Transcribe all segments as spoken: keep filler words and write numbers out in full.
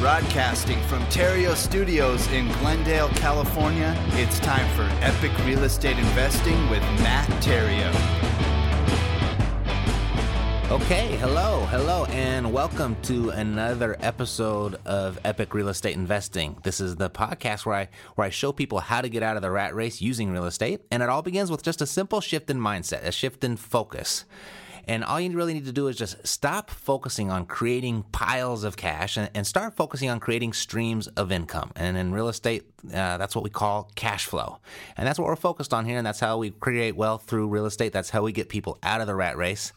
Broadcasting from Theriault Studios in Glendale, California, it's time for Epic Real Estate Investing with Matt Theriault. Okay, hello, hello, and welcome to another episode of Epic Real Estate Investing. This is the podcast where I where I show people how to get out of the rat race using real estate, and it all begins with just a simple shift in mindset, a shift in focus. And all you really need to do is just stop focusing on creating piles of cash and, and start focusing on creating streams of income. And in real estate, uh, that's what we call cash flow. And that's what we're focused on here. And that's how we create wealth through real estate. That's how we get people out of the rat race.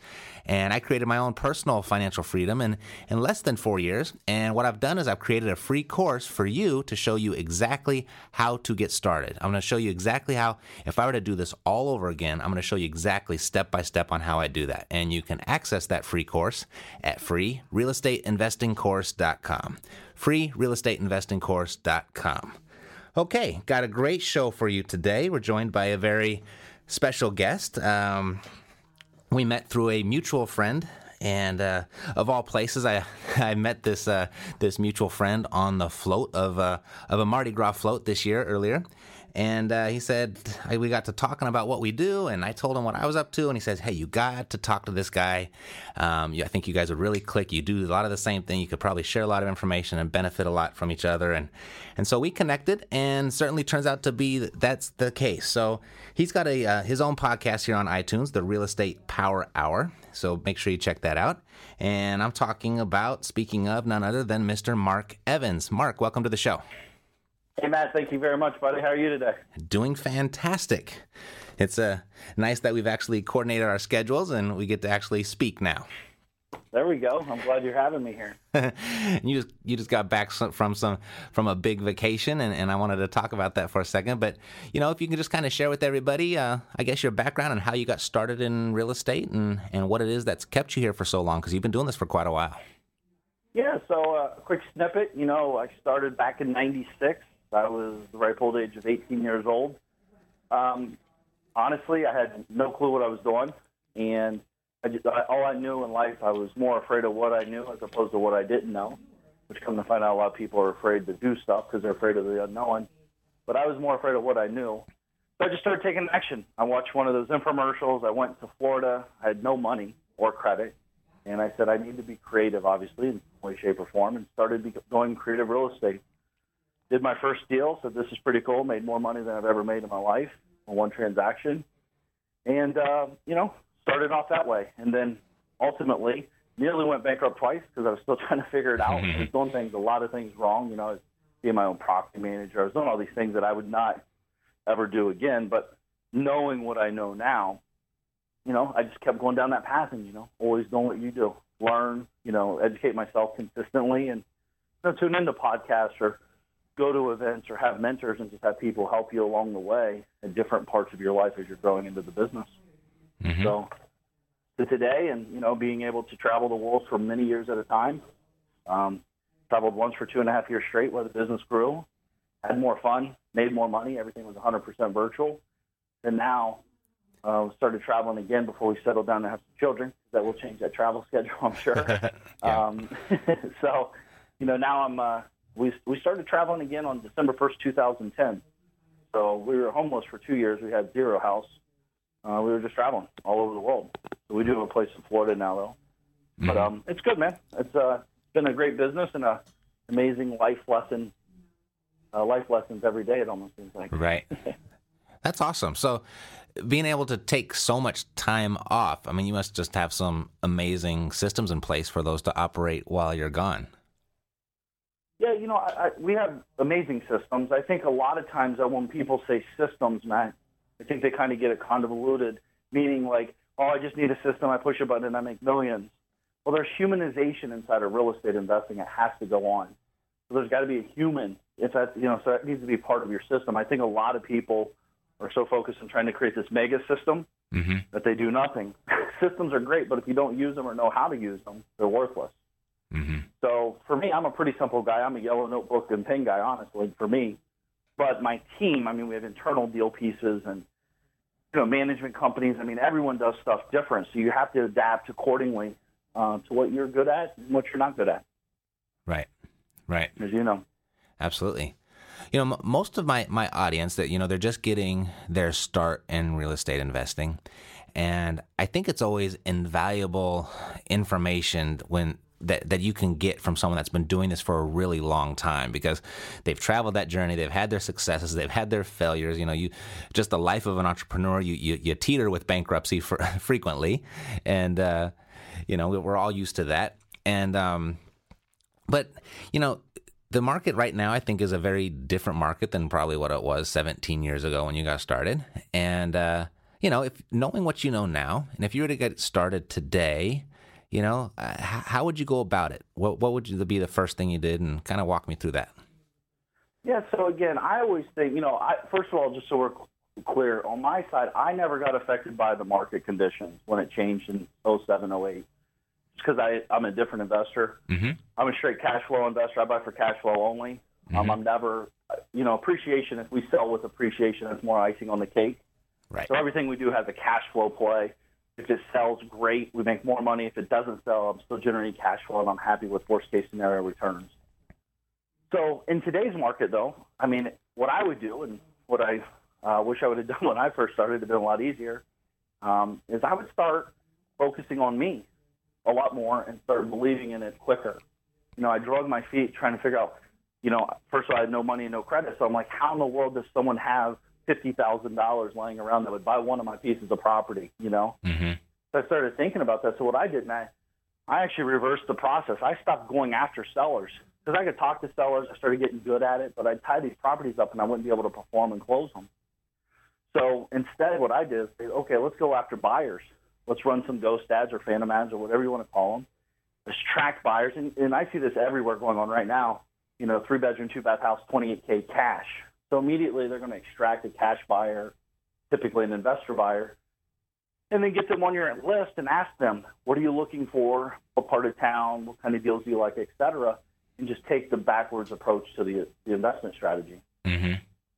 And I created my own personal financial freedom in, in less than four years. And what I've done is I've created a free course for you to show you exactly how to get started. I'm going to show you exactly how, if I were to do this all over again, I'm going to show you exactly step by step on how I do that. And you can access that free course at free real estate investing course dot com. free real estate investing course dot com. Okay, got a great show for you today. We're joined by a very special guest. Um... We met through a mutual friend, and uh, of all places, I I met this uh, this mutual friend on the float of uh, of a Mardi Gras float this year earlier, and uh, he said I, we got to talking about what we do, and I told him what I was up to, and he says, "Hey, you got to talk to this guy. Um, I think you guys would really click. You do a lot of the same thing. You could probably share a lot of information and benefit a lot from each other." And and so we connected, and certainly turns out to be that's the case. So he's got a uh, his own podcast here on iTunes, the Real Estate Power Hour. So make sure you check that out. And I'm talking about, speaking of, none other than Mister Mark Evans. Mark, welcome to the show. Hey, Matt. Thank you very much, buddy. How are you today? Doing fantastic. It's uh, nice that we've actually coordinated our schedules and we get to actually speak now. There we go. I'm glad you're having me here. you just you just got back from some from a big vacation, and, and I wanted to talk about that for a second. But, you know, if you can just kind of share with everybody, uh, I guess, your background and how you got started in real estate and, and what it is that's kept you here for so long, because you've been doing this for quite a while. Yeah, so a uh, quick snippet. You know, I started back in ninety-six. I was the ripe old age of eighteen years old. Um, honestly, I had no clue what I was doing, and I just, I, all I knew in life, I was more afraid of what I knew as opposed to what I didn't know, which come to find out a lot of people are afraid to do stuff because they're afraid of the unknown. But I was more afraid of what I knew. So I just started taking action. I watched one of those infomercials. I went to Florida. I had no money or credit. And I said, I need to be creative, obviously, in some way, shape, or form, and started going creative real estate. Did my first deal. Said, this is pretty cool. Made more money than I've ever made in my life on one transaction. And, uh, you know, started off that way, and then ultimately nearly went bankrupt twice because I was still trying to figure it out. I was doing things, a lot of things wrong. You know, I was being my own property manager. I was doing all these things that I would not ever do again. But knowing what I know now, you know, I just kept going down that path and, you know, always doing what you do. Learn, you know, educate myself consistently, and you know, tune into podcasts or go to events or have mentors and just have people help you along the way in different parts of your life as you're growing into the business. Mm-hmm. So to today, and, you know, being able to travel the world for many years at a time, um, traveled once for two and a half years straight where the business grew, had more fun, made more money. Everything was one hundred percent virtual. And now uh, started traveling again before we settled down to have some children. That will change that travel schedule, I'm sure. yeah. um, so, you know, now I'm uh, we, we started traveling again on December first, two thousand ten. So we were homeless for two years. We had zero house. Uh, we were just traveling all over the world. So we do have a place in Florida now, though. But um, it's good, man. It's uh, been a great business and a amazing life lesson. Uh, life lessons every day, it almost seems like. Right. That's awesome. So being able to take so much time off, I mean, you must just have some amazing systems in place for those to operate while you're gone. Yeah, you know, I, I, we have amazing systems. I think a lot of times when people say systems, Matt, I think they kind of get it convoluted, meaning like, oh, I just need a system, I push a button, and I make millions. Well, there's humanization inside of real estate investing. It has to go on. So there's got to be a human. If that, you know, so that needs to be part of your system. I think a lot of people are so focused on trying to create this mega system mm-hmm. that they do nothing. Systems are great, but if you don't use them or know how to use them, they're worthless. Mm-hmm. So for me, I'm a pretty simple guy. I'm a yellow notebook and pen guy, honestly, for me. But my team, I mean, we have internal deal pieces and, you know, management companies. I mean, everyone does stuff different. So you have to adapt accordingly uh, to what you're good at and what you're not good at. Right, right. As you know. Absolutely. You know, m- most of my, my audience that, you know, they're just getting their start in real estate investing. And I think it's always invaluable information when that, that you can get from someone that's been doing this for a really long time, because they've traveled that journey. They've had their successes. They've had their failures. You know, you just the life of an entrepreneur, you, you, you teeter with bankruptcy for, frequently. And, uh, you know, we're all used to that. And, um, but, you know, the market right now, I think, is a very different market than probably what it was seventeen years ago when you got started. And, uh, you know, if knowing what you know now, and if you were to get started today, you know, uh, how would you go about it? What, what would you, be the first thing you did? And kind of walk me through that. Yeah. So, again, I always think, you know, I, first of all, just so we're clear, on my side, I never got affected by the market conditions when it changed in oh seven, oh eight. Because I'm a different investor. Mm-hmm. I'm a straight cash flow investor. I buy for cash flow only. Mm-hmm. Um, I'm never, you know, appreciation, if we sell with appreciation, that's more icing on the cake. Right. So everything we do has a cash flow play. If it sells, great. We make more money. If it doesn't sell, I'm still generating cash flow, and I'm happy with worst-case scenario returns. So in today's market, though, I mean, what I would do and what I uh, wish I would have done when I first started, it would have been a lot easier, um, is I would start focusing on me a lot more and start believing in it quicker. You know, I drug my feet trying to figure out, you know, first of all, I had no money and no credit. So I'm like, how in the world does someone have fifty thousand dollars lying around that would buy one of my pieces of property, you know? Mm-hmm. So I started thinking about that. So what I did, Matt, I actually reversed the process. I stopped going after sellers because I could talk to sellers. I started getting good at it, but I'd tie these properties up and I wouldn't be able to perform and close them. So instead, what I did is, okay, let's go after buyers. Let's run some ghost ads or phantom ads or whatever you want to call them. Let's track buyers. And, and I see this everywhere going on right now. You know, three-bedroom, two-bath house, twenty-eight K cash. So immediately they're going to extract a cash buyer, typically an investor buyer, and then get them on your list and ask them, what are you looking for, what part of town, what kind of deals do you like, et cetera, and just take the backwards approach to the, the investment strategy. Mm-hmm.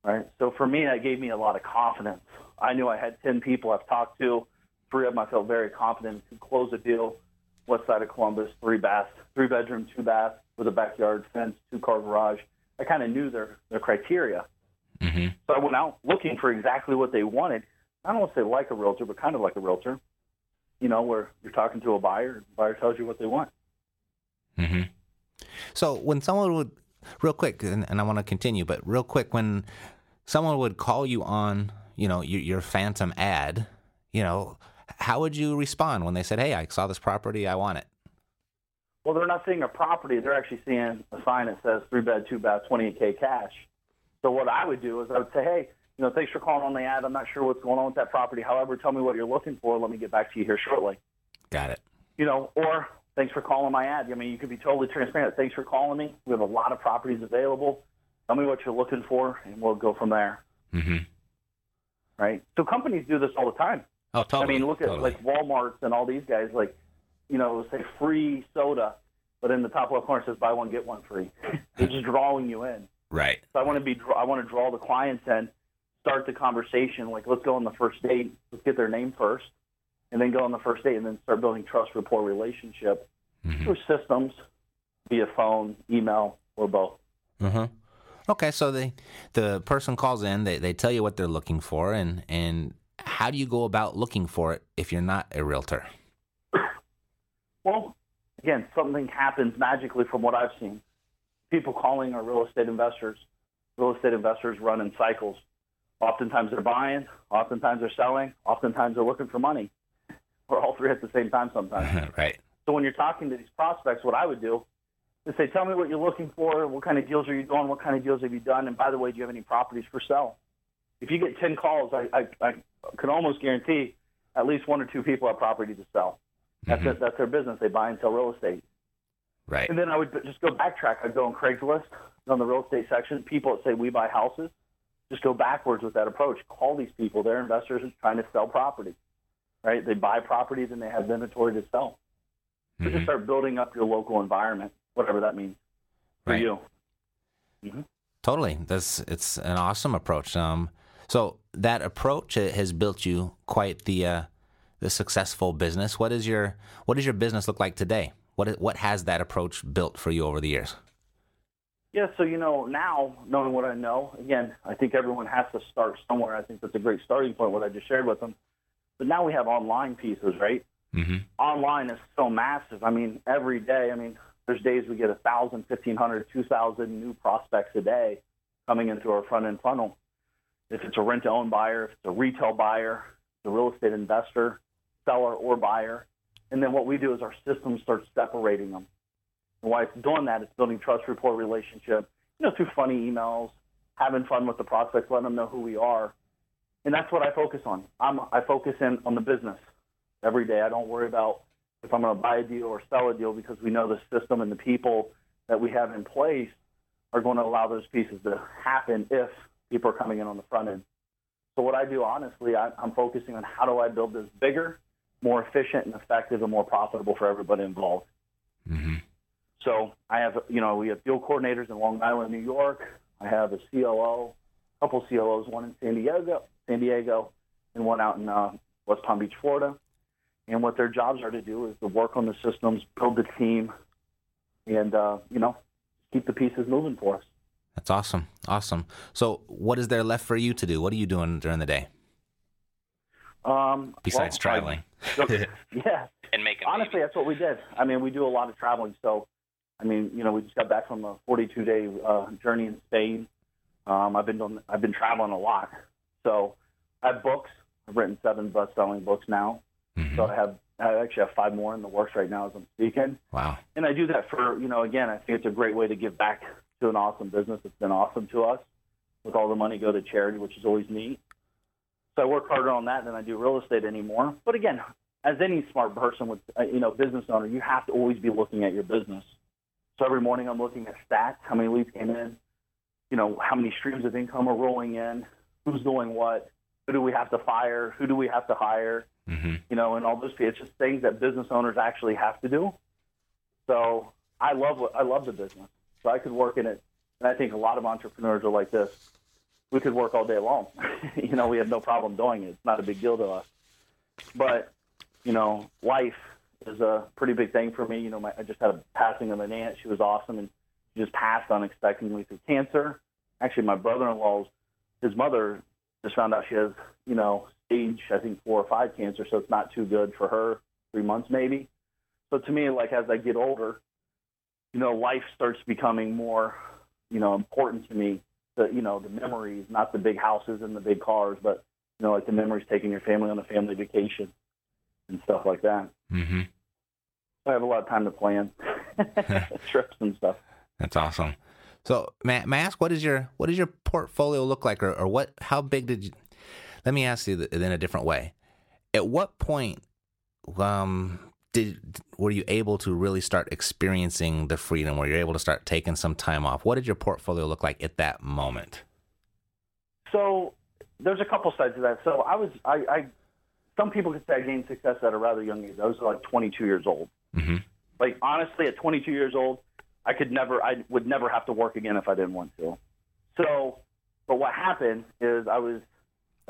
Right? So for me, that gave me a lot of confidence. I knew I had ten people I've talked to. Three of them I felt very confident could close a deal, west side of Columbus, three baths, three bedroom, two baths with a backyard fence, two car garage. I kind of knew their, their criteria. Mm-hmm. So I went out looking for exactly what they wanted. I don't want to say like a realtor, but kind of like a realtor, you know, where you're talking to a buyer, and the buyer tells you what they want. Mm-hmm. So when someone would, real quick, and, and I want to continue, but real quick, when someone would call you on, you know, your, your phantom ad, you know, how would you respond when they said, hey, I saw this property, I want it? Well, they're not seeing a property. They're actually seeing a sign that says three-bed, two-bath, twenty-eight K cash. So what I would do is I would say, hey, you know, thanks for calling on the ad. I'm not sure what's going on with that property. However, tell me what you're looking for. Let me get back to you here shortly. Got it. You know, or thanks for calling my ad. I mean, you could be totally transparent. Thanks for calling me. We have a lot of properties available. Tell me what you're looking for, and we'll go from there. Mm-hmm. Right? So companies do this all the time. Oh, totally. I mean, look at totally. like Walmart's and all these guys, like, you know, say free soda, but in the top left corner it says buy one, get one free. They're just drawing you in. Right. So I want to be, I want to draw the clients in, start the conversation, like let's go on the first date, let's get their name first, and then go on the first date and then start building trust, rapport, relationship mm-hmm. through systems, via phone, email, or both. Mm-hmm. Okay. So the, the person calls in, they, they tell you what they're looking for, and, and, how do you go about looking for it if you're not a realtor? Well, again, something happens magically from what I've seen. People calling are real estate investors. Real estate investors run in cycles. Oftentimes they're buying, oftentimes they're selling, oftentimes they're looking for money, or all three at the same time sometimes. Right. So when you're talking to these prospects, what I would do is say, tell me what you're looking for, what kind of deals are you doing, what kind of deals have you done, and by the way, do you have any properties for sale? If you get ten calls, I, I, I can almost guarantee at least one or two people have property to sell. That's, mm-hmm. it, that's their business. They buy and sell real estate. Right. And then I would just go backtrack. I'd go on Craigslist, on the real estate section, people that say we buy houses. Just go backwards with that approach. Call these people. They're investors trying to sell property, right? They buy properties and they have the inventory to sell. So mm-hmm. just start building up your local environment, whatever that means for right. you. Mm-hmm. Totally. That's, it's an awesome approach. Um, so that approach has built you quite the uh, the successful business. What is your what does your business look like today? What what has that approach built for you over the years? Yeah, so, you know, now, knowing what I know, again, I think everyone has to start somewhere. I think that's a great starting point, what I just shared with them. But now we have online pieces, right? Mm-hmm. Online is so massive. I mean, every day, I mean, there's days we get one thousand, fifteen hundred, two thousand new prospects a day coming into our front-end funnel. If it's a rent-to-own buyer, if it's a retail buyer, the real estate investor, seller, or buyer. And then what we do is our system starts separating them. And why it's doing that, it's building trust, rapport, relationship, you know, through funny emails, having fun with the prospects, letting them know who we are. And that's what I focus on. I'm, I focus in on the business every day. I don't worry about if I'm going to buy a deal or sell a deal because we know the system and the people that we have in place are going to allow those pieces to happen if people are coming in on the front end. So what I do, honestly, I, I'm focusing on how do I build this bigger, more efficient and effective and more profitable for everybody involved. Mm-hmm. So I have, you know, we have deal coordinators in Long Island, New York. I have a C O O, a couple C O Os, one in San Diego, San Diego, and one out in uh, West Palm Beach, Florida. And what their jobs are to do is to work on the systems, build the team, and uh, you know, keep the pieces moving for us. That's awesome, awesome. So what is there left for you to do? What are you doing during the day? Um, Besides well, traveling, I, yeah, and making. Honestly, baby. That's what we did. I mean, we do a lot of traveling, so. I mean, you know, we just got back from a forty-two day uh, journey in Spain. Um, I've been doing, I've been traveling a lot. So I have books. I've written seven best-selling books now. Mm-hmm. So I have, I actually have five more in the works right now as I'm speaking. Wow. And I do that for, you know, again, I think it's a great way to give back to an awesome business that's been awesome to us. With all the money go to charity, which is always neat. So I work harder on that than I do real estate anymore. But again, as any smart person with, uh, you know, business owner, you have to always be looking at your business. So every morning I'm looking at stats, how many leads came in, you know, how many streams of income are rolling in, who's doing what, who do we have to fire, who do we have to hire, mm-hmm. you know, and all those things. It's just things that business owners actually have to do. So I love what, I love the business. So I could work in it, and I think a lot of entrepreneurs are like this. We could work all day long. You know, we have no problem doing it. It's not a big deal to us. But, you know, life is a pretty big thing for me. You know, my, I just had a passing of an aunt. She was awesome, and she just passed unexpectedly through cancer. Actually, my brother-in-law's, his mother just found out she has, you know, stage, I think, four or five cancer, so it's not too good for her, three months maybe. So to me, like, as I get older, you know, life starts becoming more, you know, important to me. The, you know, the memories, not the big houses and the big cars, but, you know, like the memories taking your family on a family vacation and stuff like that. Mm-hmm. I have a lot of time to plan trips and stuff. That's awesome. So, may, may I ask, what is your what does your portfolio look like, or, or what? How big did you? Let me ask you th- in a different way. At what point um, did were you able to really start experiencing the freedom? Where you're able to start taking some time off? What did your portfolio look like at that moment? So, there's a couple sides to that. So, I was I. I Some people could say I gained success at a rather young age. I was like twenty-two years old. Mm-hmm. Like, honestly, at twenty-two years old, I could never, I would never have to work again if I didn't want to. So, but what happened is I was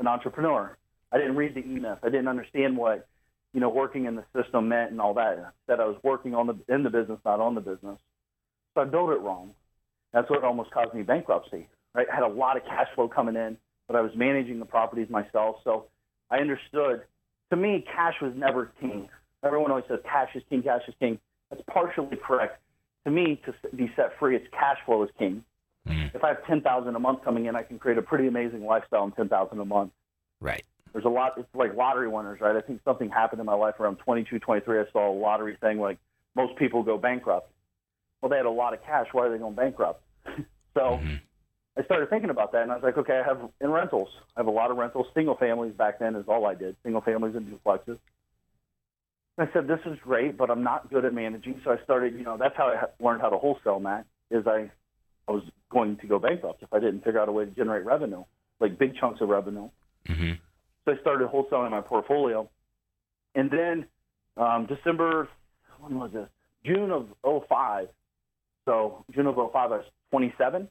an entrepreneur. I didn't read the E-Myth. I didn't understand what, you know, working in the system meant and all that. That I was working on the in the business, not on the business. So I built it wrong. That's what almost caused me bankruptcy. Right? I had a lot of cash flow coming in, but I was managing the properties myself. So I understood. To me, cash was never king. Everyone always says cash is king, cash is king. That's partially correct. To me, to be set free, it's cash flow is king. Mm-hmm. If I have ten thousand dollars a month coming in, I can create a pretty amazing lifestyle in ten thousand dollars a month. Right. There's a lot. It's like lottery winners, right? I think something happened in my life around twenty-two, twenty-three. I saw a lottery thing like most people go bankrupt. Well, they had a lot of cash. Why are they going bankrupt? So mm-hmm. I started thinking about that, and I was like, okay, I have in rentals. I have a lot of rentals. Single families back then is all I did, single families and duplexes. I said, this is great, but I'm not good at managing. So I started, you know, that's how I learned how to wholesale, Matt, is I, I was going to go bankrupt if I didn't figure out a way to generate revenue, like big chunks of revenue. Mm-hmm. So I started wholesaling my portfolio. And then um, December, when was this? June of oh five. So June of oh five, I was twenty-seven.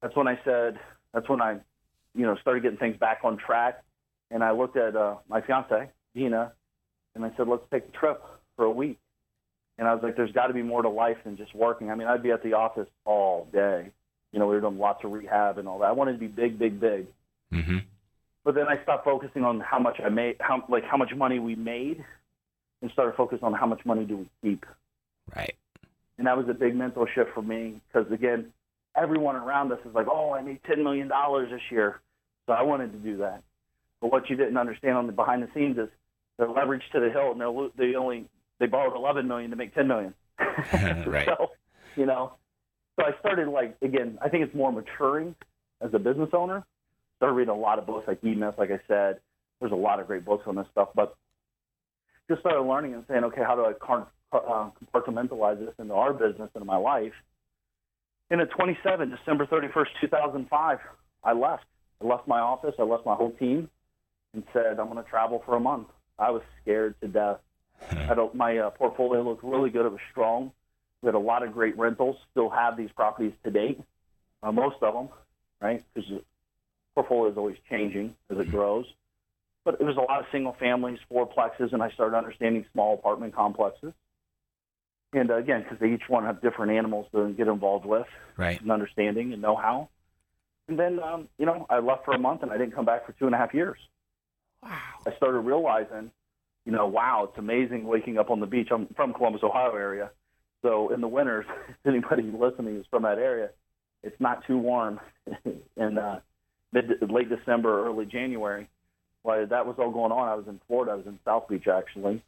That's when I said, that's when I, you know, started getting things back on track. And I looked at uh, my fiance, Gina, and I said, let's take a trip for a week. And I was like, there's got to be more to life than just working. I mean, I'd be at the office all day. You know, we were doing lots of rehab and all that. I wanted to be big, big, big. Mm-hmm. But then I stopped focusing on how much I made, how like how much money we made, and started focusing on how much money do we keep. Right. And that was a big mental shift for me because, again, everyone around us is like, oh, I made ten million dollars this year. So I wanted to do that. But what you didn't understand on the behind the scenes is they're leveraged to the hill, and they're, they only they borrowed eleven million dollars to make ten million dollars. Right. So, you know, so I started, like, again, I think it's more maturing as a business owner. I read a lot of books like E-Myth, like I said. There's a lot of great books on this stuff. But just started learning and saying, okay, how do I compartmentalize this into our business, into my life? And at twenty-seven, December thirty-first, two thousand five, I left. I left my office. I left my whole team and said, I'm going to travel for a month. I was scared to death. I don't, my uh, portfolio looked really good. It was strong. We had a lot of great rentals. Still have these properties to date, uh, most of them, right? Because portfolio is always changing as it grows. But it was a lot of single families, fourplexes, and I started understanding small apartment complexes. And uh, again, because they each one have different animals to get involved with, right, and understanding and know-how. And then, um, you know, I left for a month and I didn't come back for two and a half years. Wow. I started realizing, you know, wow, it's amazing waking up on the beach. I'm from Columbus, Ohio area. So in the winters, anybody listening is from that area, it's not too warm. And, uh, Mid, late December, early January, while that was all going on, I was in Florida. I was in South Beach, actually,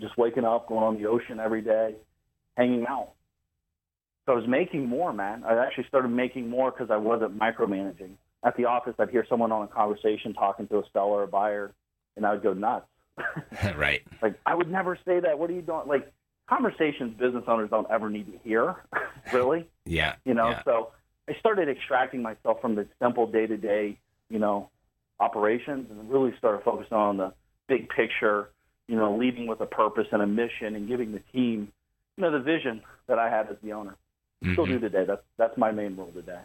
just waking up, going on the ocean every day, hanging out. So I was making more, man. I actually started making more because I wasn't micromanaging. At the office, I'd hear someone on a conversation talking to a seller or a buyer, and I would go nuts. Right. Like, I would never say that. What are you doing? Like, conversations business owners don't ever need to hear, really. Yeah. You know, yeah. So I started extracting myself from the simple day-to-day, you know, operations, and really started focusing on the big picture, you know, leading with a purpose and a mission, and giving the team, you know, the vision that I had as the owner. Mm-hmm. Still do today. That's that's my main role today.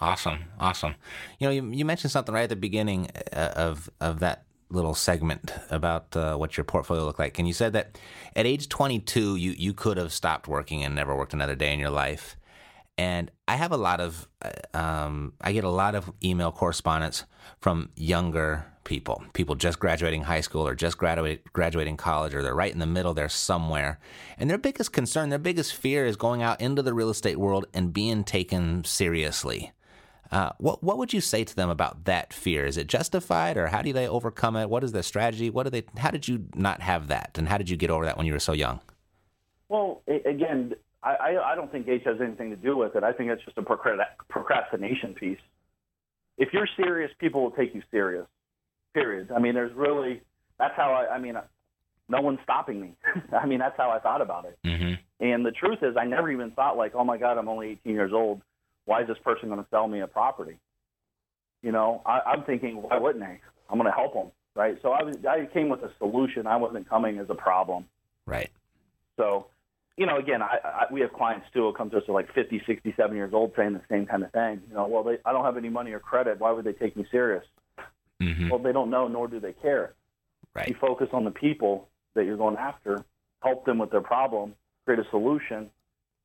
Awesome, awesome. You know, you, you mentioned something right at the beginning of of that little segment about uh, what your portfolio looked like, and you said that at age twenty-two, you you could have stopped working and never worked another day in your life. And I have a lot of, um, I get a lot of email correspondence from younger people, people just graduating high school or just graduate, graduating college, or they're right in the middle, they're somewhere. And their biggest concern, their biggest fear is going out into the real estate world and being taken seriously. Uh, what what would you say to them about that fear? Is it justified, or how do they overcome it? What is their strategy? What do they? How did you not have that? And how did you get over that when you were so young? Well, again, I, I don't think age has anything to do with it. I think it's just a procrastination piece. If you're serious, people will take you serious, period. I mean, there's really – that's how I – I mean, no one's stopping me. I mean, that's how I thought about it. Mm-hmm. And the truth is I never even thought, like, oh, my God, I'm only eighteen years old. Why is this person going to sell me a property? You know, I, I'm thinking, why wouldn't I? I'm going to help them, right? So I, was, I came with a solution. I wasn't coming as a problem. Right. So – You know, again, I, I, we have clients, too, who come to us who are like fifty, sixty, seventy years old saying the same kind of thing. You know, well, they, I don't have any money or credit. Why would they take me serious? Mm-hmm. Well, they don't know, nor do they care. Right. You focus on the people that you're going after, help them with their problem, create a solution.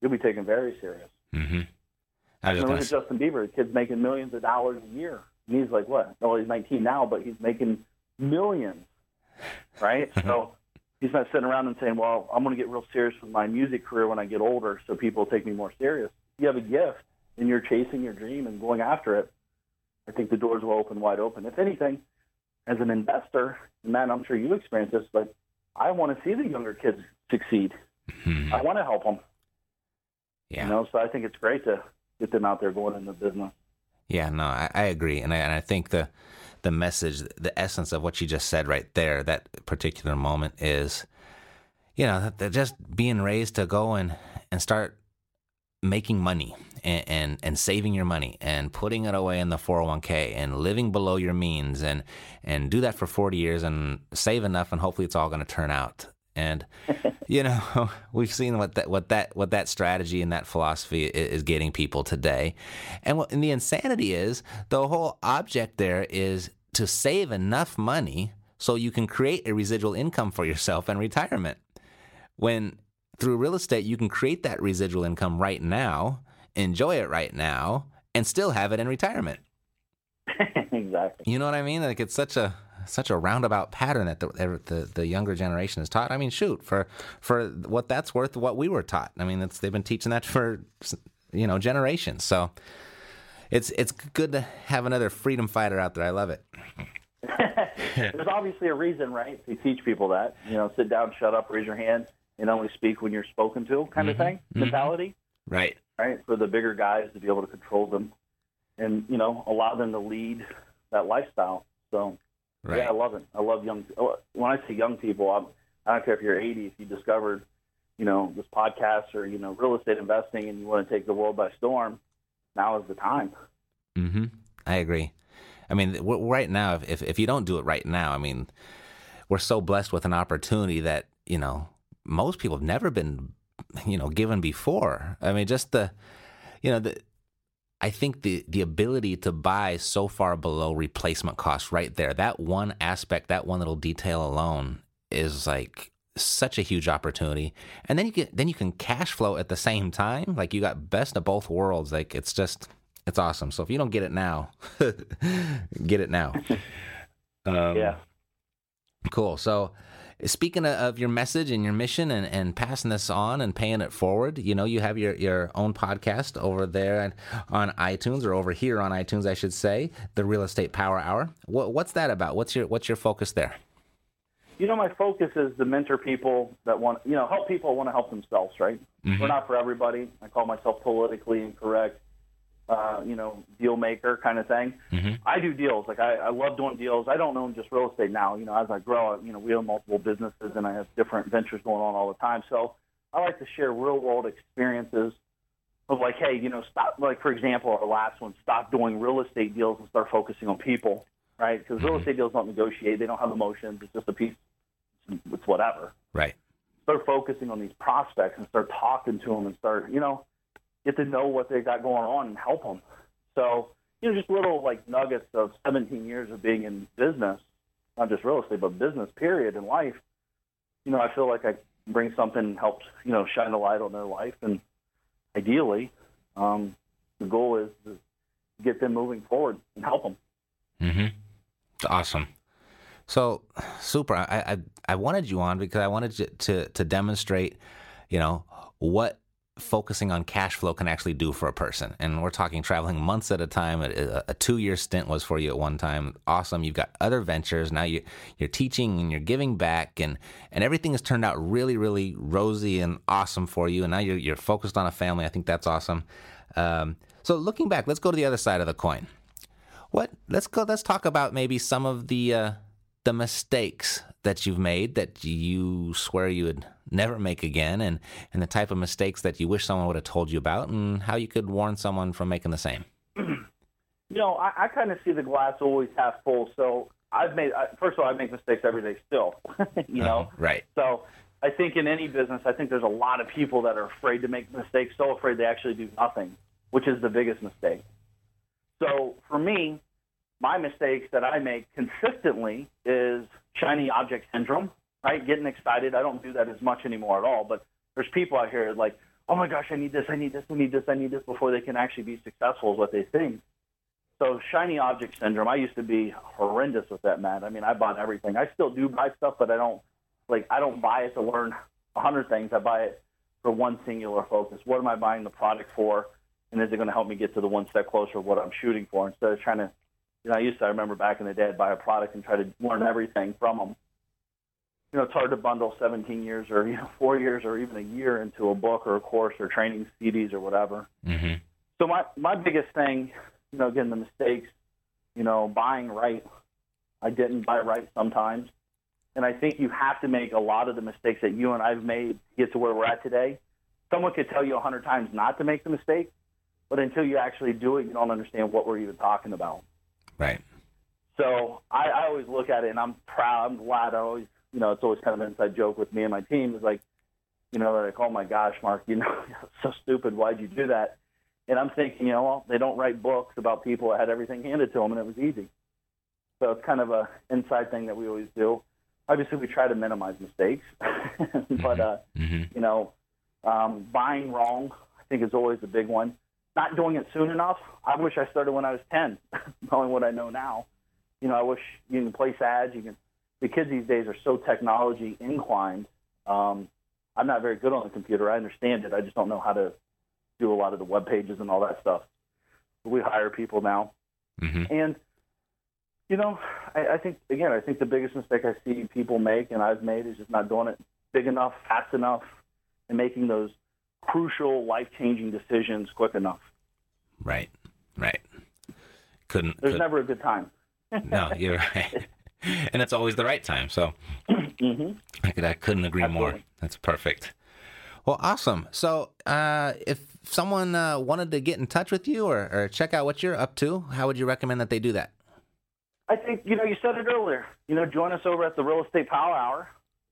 You'll be taken very serious. Mm-hmm. I just look at Justin Bieber. The kid's making millions of dollars a year. And he's like, what? Well, he's nineteen now, but he's making millions, right? So he's not sitting around and saying, well, I'm going to get real serious with my music career when I get older so people take me more serious. If you have a gift and you're chasing your dream and going after it, I think the doors will open wide open. If anything, as an investor, and Matt, I'm sure you've experienced this, but I want to see the younger kids succeed. Mm-hmm. I want to help them. Yeah. You know, so I think it's great to get them out there going in the business. Yeah, no, I, I agree. And I, and I think the the message, the essence of what you just said right there, that particular moment is, you know, just being raised to go and, and start making money and, and, and saving your money and putting it away in the four oh one k and living below your means and, and do that for forty years and save enough and hopefully it's all going to turn out. And, you know, we've seen what that what that what that strategy and that philosophy is, is getting people today. And what and the insanity is, the whole object there is to save enough money so you can create a residual income for yourself in retirement. When through real estate, you can create that residual income right now, enjoy it right now, and still have it in retirement. Exactly. You know what I mean? Like it's such a such a roundabout pattern that the, the the younger generation is taught. I mean, shoot, for for what that's worth, what we were taught. I mean, that's, they've been teaching that for, you know, generations. So it's it's good to have another freedom fighter out there. I love it. There's obviously a reason, right? They teach people that, you know, sit down, shut up, raise your hand, and only speak when you're spoken to kind mm-hmm. of thing, mm-hmm. mentality. Right. Right, for the bigger guys to be able to control them and, you know, allow them to lead that lifestyle. So... Right. Yeah, I love it. I love young. When I see young people, I'm, I don't care if you're eighty, if you discovered, you know, this podcast or, you know, real estate investing and you want to take the world by storm, now is the time. Mm-hmm. I agree. I mean, right now, if if you don't do it right now, I mean, we're so blessed with an opportunity that, you know, most people have never been, you know, given before. I mean, just the, you know, the, I think the, the ability to buy so far below replacement costs right there, that one aspect, that one little detail alone is like such a huge opportunity. And then you get, then you can cash flow at the same time. Like you got best of both worlds. Like it's just, it's awesome. So if you don't get it now, get it now. Um, yeah. Cool. So speaking of your message and your mission and, and passing this on and paying it forward, you know, you have your, your own podcast over there and on iTunes or over here on iTunes, I should say, the Real Estate Power Hour. What, what's that about? What's your what's your focus there? You know, my focus is to mentor people that want, you know, help people want to help themselves, right? Mm-hmm. We're not for everybody. I call myself politically incorrect, uh, you know, deal maker kind of thing. Mm-hmm. I do deals. Like I, I love doing deals. I don't own just real estate now. You know, as I grow, you know, we own multiple businesses and I have different ventures going on all the time. So I like to share real world experiences of like, hey, you know, stop, like for example, our last one, stop doing real estate deals and start focusing on people, right? Because mm-hmm. real estate deals don't negotiate. They don't have emotions. It's just a piece. It's whatever. Right. Start focusing on these prospects and start talking to them and start, you know, get to know what they got going on and help them. So, you know, just little like nuggets of seventeen years of being in business, not just real estate, but business period in life. You know, I feel like I bring something and help, you know, shine a light on their life. And ideally, um, the goal is to get them moving forward and help them. Mm-hmm. It's awesome. So super. I, I, I wanted you on because I wanted to, to, to demonstrate, you know, what focusing on cash flow can actually do for a person. And we're talking traveling months at a time. A, a two-year stint was for you at one time. Awesome. You've got other ventures. Now you, you're teaching and you're giving back and, and everything has turned out really, really rosy and awesome for you. And now you're, you're focused on a family. I think that's awesome. Um, so looking back, let's go to the other side of the coin. What, let's go, let's talk about maybe some of the, uh, the mistakes that you've made that you swear you would never make again, and, and the type of mistakes that you wish someone would have told you about, and how you could warn someone from making the same. You know, I, I kind of see the glass always half full. So I've made, I, first of all, I make mistakes every day still, you know? Uh-huh, right. So I think in any business, I think there's a lot of people that are afraid to make mistakes, so afraid they actually do nothing, which is the biggest mistake. So for me, my mistakes that I make consistently is shiny object syndrome, right? Getting excited. I don't do that as much anymore at all, but there's people out here like, oh my gosh, I need this, I need this, I need this, I need this before they can actually be successful is what they think. So shiny object syndrome, I used to be horrendous with that, Matt. I mean, I bought everything. I still do buy stuff, but I don't like, I don't buy it to learn a hundred things. I buy it for one singular focus. What am I buying the product for? And is it going to help me get to the one step closer of what I'm shooting for? Instead of trying to, you know, I used to, I remember back in the day, I'd buy a product and try to learn everything from them. You know, it's hard to bundle seventeen years or, you know, four years or even a year into a book or a course or training C Ds or whatever. Mm-hmm. So my, my biggest thing, you know, again, the mistakes, you know, buying right. I didn't buy right sometimes. And I think you have to make a lot of the mistakes that you and I've made to get to where we're at today. Someone could tell you a hundred times not to make the mistake, but until you actually do it, you don't understand what we're even talking about. Right. So I, I always look at it, and I'm proud. I'm glad. I always, you know, it's always kind of an inside joke with me and my team. It's like, you know, like, oh, my gosh, Mark, you know, so stupid. Why'd you do that? And I'm thinking, you know, well, they don't write books about people that had everything handed to them, and it was easy. So it's kind of a inside thing that we always do. Obviously, we try to minimize mistakes, but, uh, mm-hmm. you know, um, buying wrong, I think, is always a big one. Not doing it soon enough. I wish I started when I was ten, knowing what I know now. You know, I wish you can place ads. You can. The kids these days are so technology inclined. Um, I'm not very good on the computer. I understand it. I just don't know how to do a lot of the web pages and all that stuff. But we hire people now. Mm-hmm. And you know, I, I think, again, I think the biggest mistake I see people make and I've made is just not doing it big enough, fast enough, and making those crucial, life-changing decisions quick enough. Right, right. Couldn't. There's could... never a good time. No, you're right. And it's always the right time. So mm-hmm. I, could, I couldn't agree Absolutely. more. That's perfect. Well, awesome. So uh, if someone uh, wanted to get in touch with you or, or check out what you're up to, how would you recommend that they do that? I think, you know, you said it earlier, you know, join us over at the Real Estate Power Hour,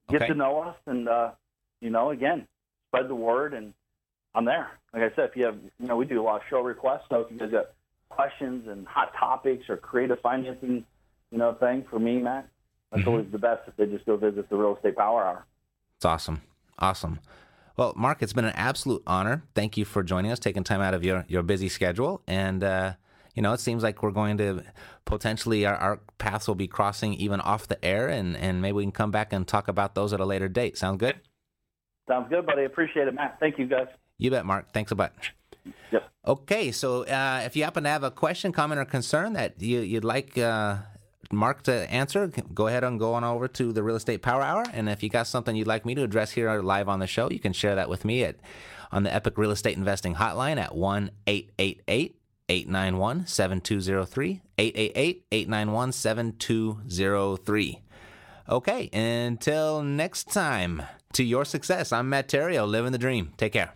get okay. to know us, and, uh, you know, again, spread the word, and I'm there. Like I said, if you have, you know, we do a lot of show requests, so if you guys got questions and hot topics or creative financing, you know, thing for me, Matt, that's mm-hmm. always the best if they just go visit the Real Estate Power Hour. It's awesome. Awesome. Well, Mark, it's been an absolute honor. Thank you for joining us, taking time out of your, your busy schedule, and, uh, you know, it seems like we're going to potentially our, our paths will be crossing even off the air, and, and maybe we can come back and talk about those at a later date. Sound good? Sounds good, buddy. Appreciate it, Matt. Thank you, guys. You bet, Mark. Thanks a bunch. Yep. Okay, so uh, if you happen to have a question, comment, or concern that you, you'd like uh, Mark to answer, go ahead and go on over to the Real Estate Power Hour. And if you got something you'd like me to address here live on the show, you can share that with me at on the Epic Real Estate Investing Hotline at one eight eight eight eight nine one seven two zero three eight eight eight, eight nine one, seven two zero three. Okay, until next time, to your success, I'm Matt Theriault, living the dream. Take care.